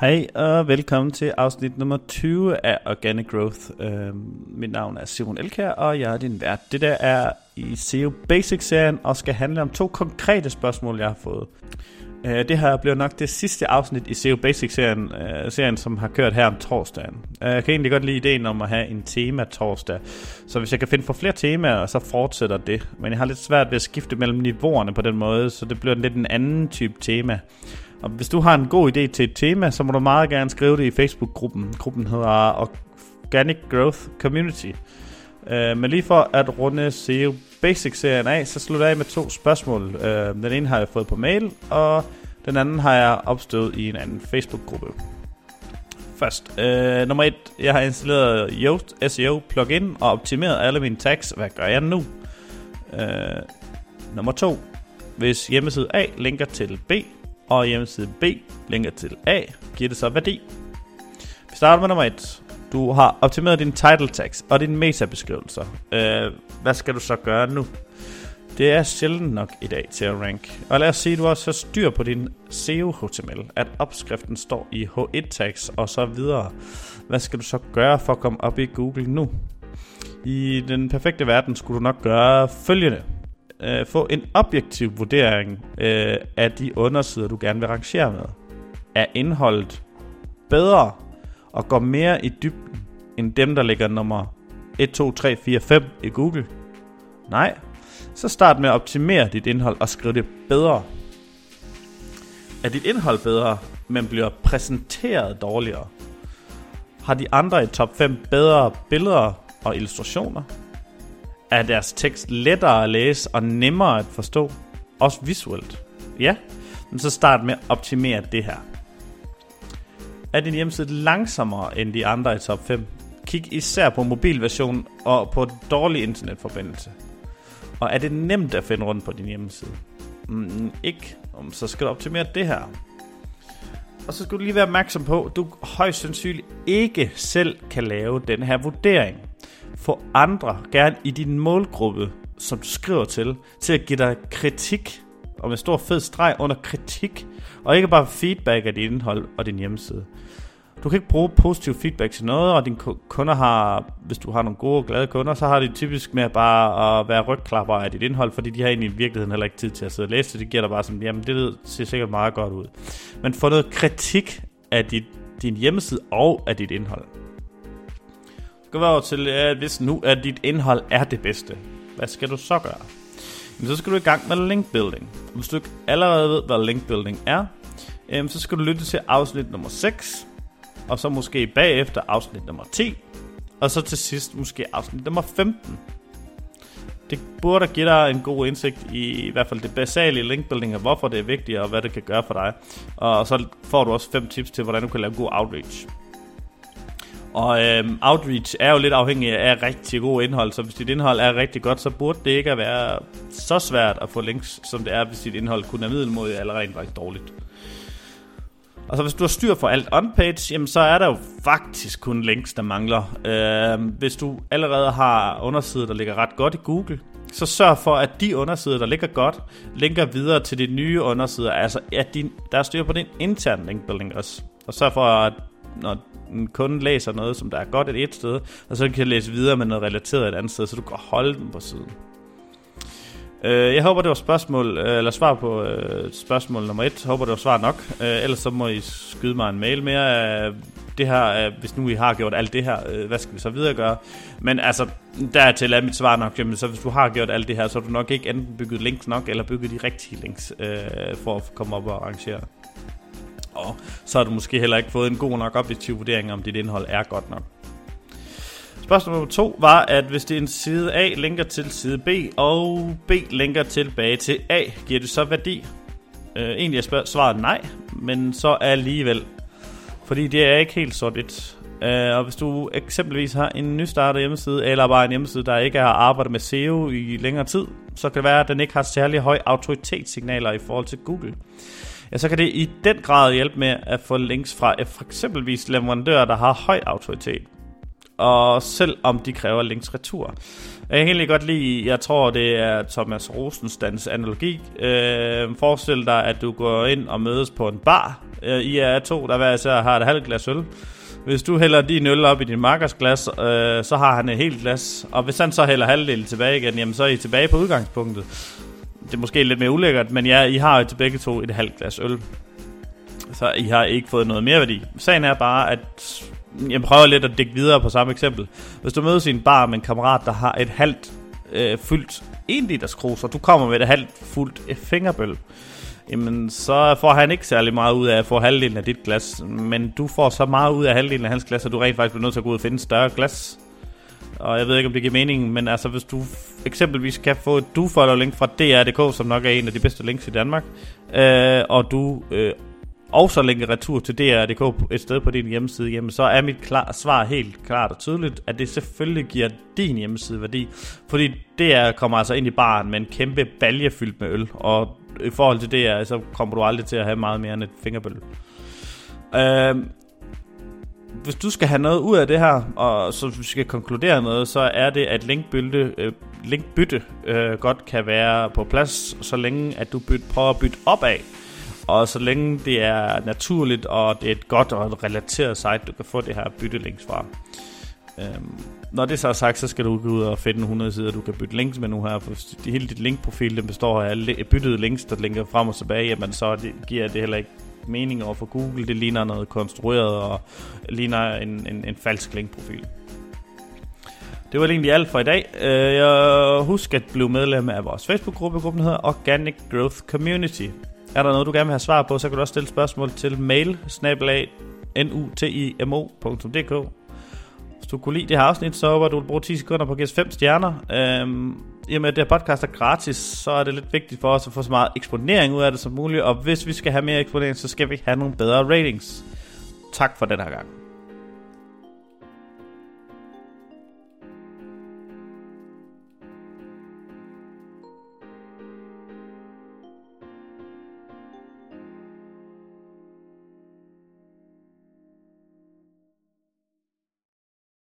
Hej og velkommen til afsnit nummer 20 af Organic Growth. Mit navn er Simon Elkær, og jeg er din vært. Det der er i SEO Basics-serien og skal handle om to konkrete spørgsmål, jeg har fået. Det her bliver nok det sidste afsnit i SEO Basics-serien, som har kørt her om torsdagen. Jeg kan egentlig godt lide ideen om at have en tema-torsdag, så hvis jeg kan finde for flere temaer, så fortsætter det. Men jeg har lidt svært ved at skifte mellem niveauerne på den måde, så det bliver lidt en anden type tema. Og hvis du har en god idé til et tema, så må du meget gerne skrive det i Facebook-gruppen. Gruppen hedder Organic Growth Community. Men lige for at runde SEO Basics-serien af, så slutter jeg af med to spørgsmål. Den ene har jeg fået på mail, og den anden har jeg opstået i en anden Facebook-gruppe. Først, nummer 1. Jeg har installeret Yoast SEO plugin og optimeret alle mine tags. Hvad gør jeg nu? Nummer 2. Hvis hjemmeside A linker til B, og hjemmeside B linker til A, giver det så værdi? Vi starter med nummer 1. Du har optimeret dine title tags og dine metabeskrivelser. Hvad skal du så gøre nu? Det er sjældent nok i dag til at rank. Og lad os sige, at du også har styr på din SEO-HTML, at opskriften står i H1 tags og så videre. Hvad skal du så gøre for at komme op i Google nu? I den perfekte verden skulle du nok gøre følgende. Få en objektiv vurdering af de undersider, du gerne vil rangere med. Er indholdet bedre og går mere i dybden end dem, der ligger nummer 1, 2, 3, 4, 5 i Google? Nej. Så start med at optimere dit indhold og skriv det bedre. Er dit indhold bedre, men bliver præsenteret dårligere? Har de andre i top 5 bedre billeder og illustrationer? Er deres tekst lettere at læse og nemmere at forstå, også visuelt? Ja, men så start med at optimere det her. Er din hjemmeside langsommere end de andre i top 5? Kig især på mobilversionen og på dårlig internetforbindelse. Og er det nemt at finde rundt på din hjemmeside? Ikke, så skal du optimere det her. Og så skal du lige være opmærksom på, at du højst sandsynligt ikke selv kan lave den her vurdering. Få andre, gerne i din målgruppe, som du skriver til at give dig kritik, og med stor fed streg under kritik, og ikke bare feedback af dit indhold og din hjemmeside. Du kan ikke bruge positiv feedback til noget, og dine kunder har, hvis du har nogle gode og glade kunder, så har de typisk med bare at være rygklapper af dit indhold, fordi de har egentlig i virkeligheden heller ikke tid til at sidde og læse det. Det giver dig bare sådan, jamen det ser sikkert meget godt ud. Men få noget kritik af din hjemmeside og af dit indhold. Gå over til, hvis nu at dit indhold er det bedste, hvad skal du så gøre? Jamen, så skal du i gang med linkbuilding. Hvis du ikke allerede ved, hvad linkbuilding er, så skal du lytte til afsnit nummer 6, og så måske bagefter afsnit nummer 10, og så til sidst måske afsnit nummer 15. Det burde give dig en god indsigt i hvert fald det basale i linkbuilding, og hvorfor det er vigtigt, og hvad det kan gøre for dig. Og så får du også 5 tips til, hvordan du kan lave god outreach. Og outreach er jo lidt afhængig af rigtig god indhold, så hvis dit indhold er rigtig godt, så burde det ikke være så svært at få links, som det er, hvis dit indhold kun er middelmodigt eller rent faktisk dårligt. Og så hvis du har styr for alt on-page, jamen så er der jo faktisk kun links, der mangler. Hvis du allerede har undersider, der ligger ret godt i Google, så sørg for, at de undersider, der ligger godt, linker videre til de nye undersider, altså at der er styr på din interne linkbuilding også. Og sørg for, at når en kunde læser noget, som der er godt et sted, og så kan læse videre med noget relateret et andet sted, så du kan holde den på siden. Jeg håber, det var svar på spørgsmål nummer 1. Håber, det var svar nok. Ellers så må I skyde mig en mail mere. Det her, hvis nu I har gjort alt det her, hvad skal vi så videre gøre? Men altså, dertil er mit svar nok. Jamen, så hvis du har gjort alt det her, så har du nok ikke enten bygget links nok, eller bygget de rigtige links, for at komme op og arrangere. Og så har du måske heller ikke fået en god nok objektiv vurdering, om dit indhold er godt nok. Spørgsmål nummer 2 var, at hvis det er en side A linker til side B, og B linker tilbage til A, giver det så værdi? Egentlig er svaret nej, men så alligevel. Fordi det er ikke helt sort-hvidt. Og hvis du eksempelvis har en nystartet hjemmeside, eller bare en hjemmeside, der ikke har arbejdet med SEO i længere tid, så kan det være, at den ikke har særlig høje autoritetssignaler i forhold til Google. Ja, så kan det i den grad hjælpe med at få links fra eksempelvis leverandører, der har høj autoritet. og selv om de kræver links retur. Jeg kan egentlig godt lide, jeg tror det er Thomas Rosenstands analogi. Forestil dig, at du går ind og mødes på en bar. I er to, der hver især har et halvt glas øl. Hvis du hælder din øl op i din makkers glas, så har han et helt glas. Og hvis han så hælder halvdelen tilbage igen, jamen så er I tilbage på udgangspunktet. Det er måske lidt mere ulækkert, men ja, I har jo til begge to et halvt glas øl. Så I har ikke fået noget mere værdi. Sagen er bare, at jeg prøver lidt at dække videre på samme eksempel. Hvis du mødes i en bar med en kammerat, der har et halvt fyldt 1 liters krus, og du kommer med et halvt fuldt fingerbøl, jamen så får han ikke særlig meget ud af at få halvdelen af dit glas, men du får så meget ud af halvdelen af hans glas, at du rent faktisk bliver nødt til at gå ud og finde et større glas. Og jeg ved ikke, om det giver mening, men altså hvis du eksempelvis kan få et dofollow-link fra DR.dk, som nok er en af de bedste links i Danmark, og du også linker retur til DR.dk et sted på din hjemmeside, jamen så er mit svar helt klart og tydeligt, at det selvfølgelig giver din hjemmeside værdi, fordi DR kommer altså ind i baren med en kæmpe balje fyldt med øl, og i forhold til DR, så kommer du aldrig til at have meget mere end et fingerbøl. Hvis du skal have noget ud af det her, og så skal konkludere noget, så er det, at linkbytte godt kan være på plads, så længe at du prøver at bytte opad. Og så længe det er naturligt, og det er et godt og et relateret site, du kan få det her bytte links fra. Når det så er sagt, så skal du gå ud og finde 100 sider, du kan bytte links med nu her. For hele dit linkprofil, den består af byttede links, der linker frem og tilbage, jamen så giver det heller ikke mening over for Google. Det ligner noget konstrueret og ligner en falsk linkprofil. Det var egentlig alt for i dag. Husk at blive medlem af vores Facebook-gruppe. Gruppen hedder Organic Growth Community. Er der noget, du gerne vil have svar på, så kan du også stille spørgsmål til mail@nutimo.dk. Hvis du kunne lide det her afsnit, så håber du vil bruge 10 sekunder på at give os 5 stjerner. I og med at det her podcast er gratis, så er det lidt vigtigt for os at få så meget eksponering ud af det som muligt. Og hvis vi skal have mere eksponering, så skal vi have nogle bedre ratings. Tak for den her gang.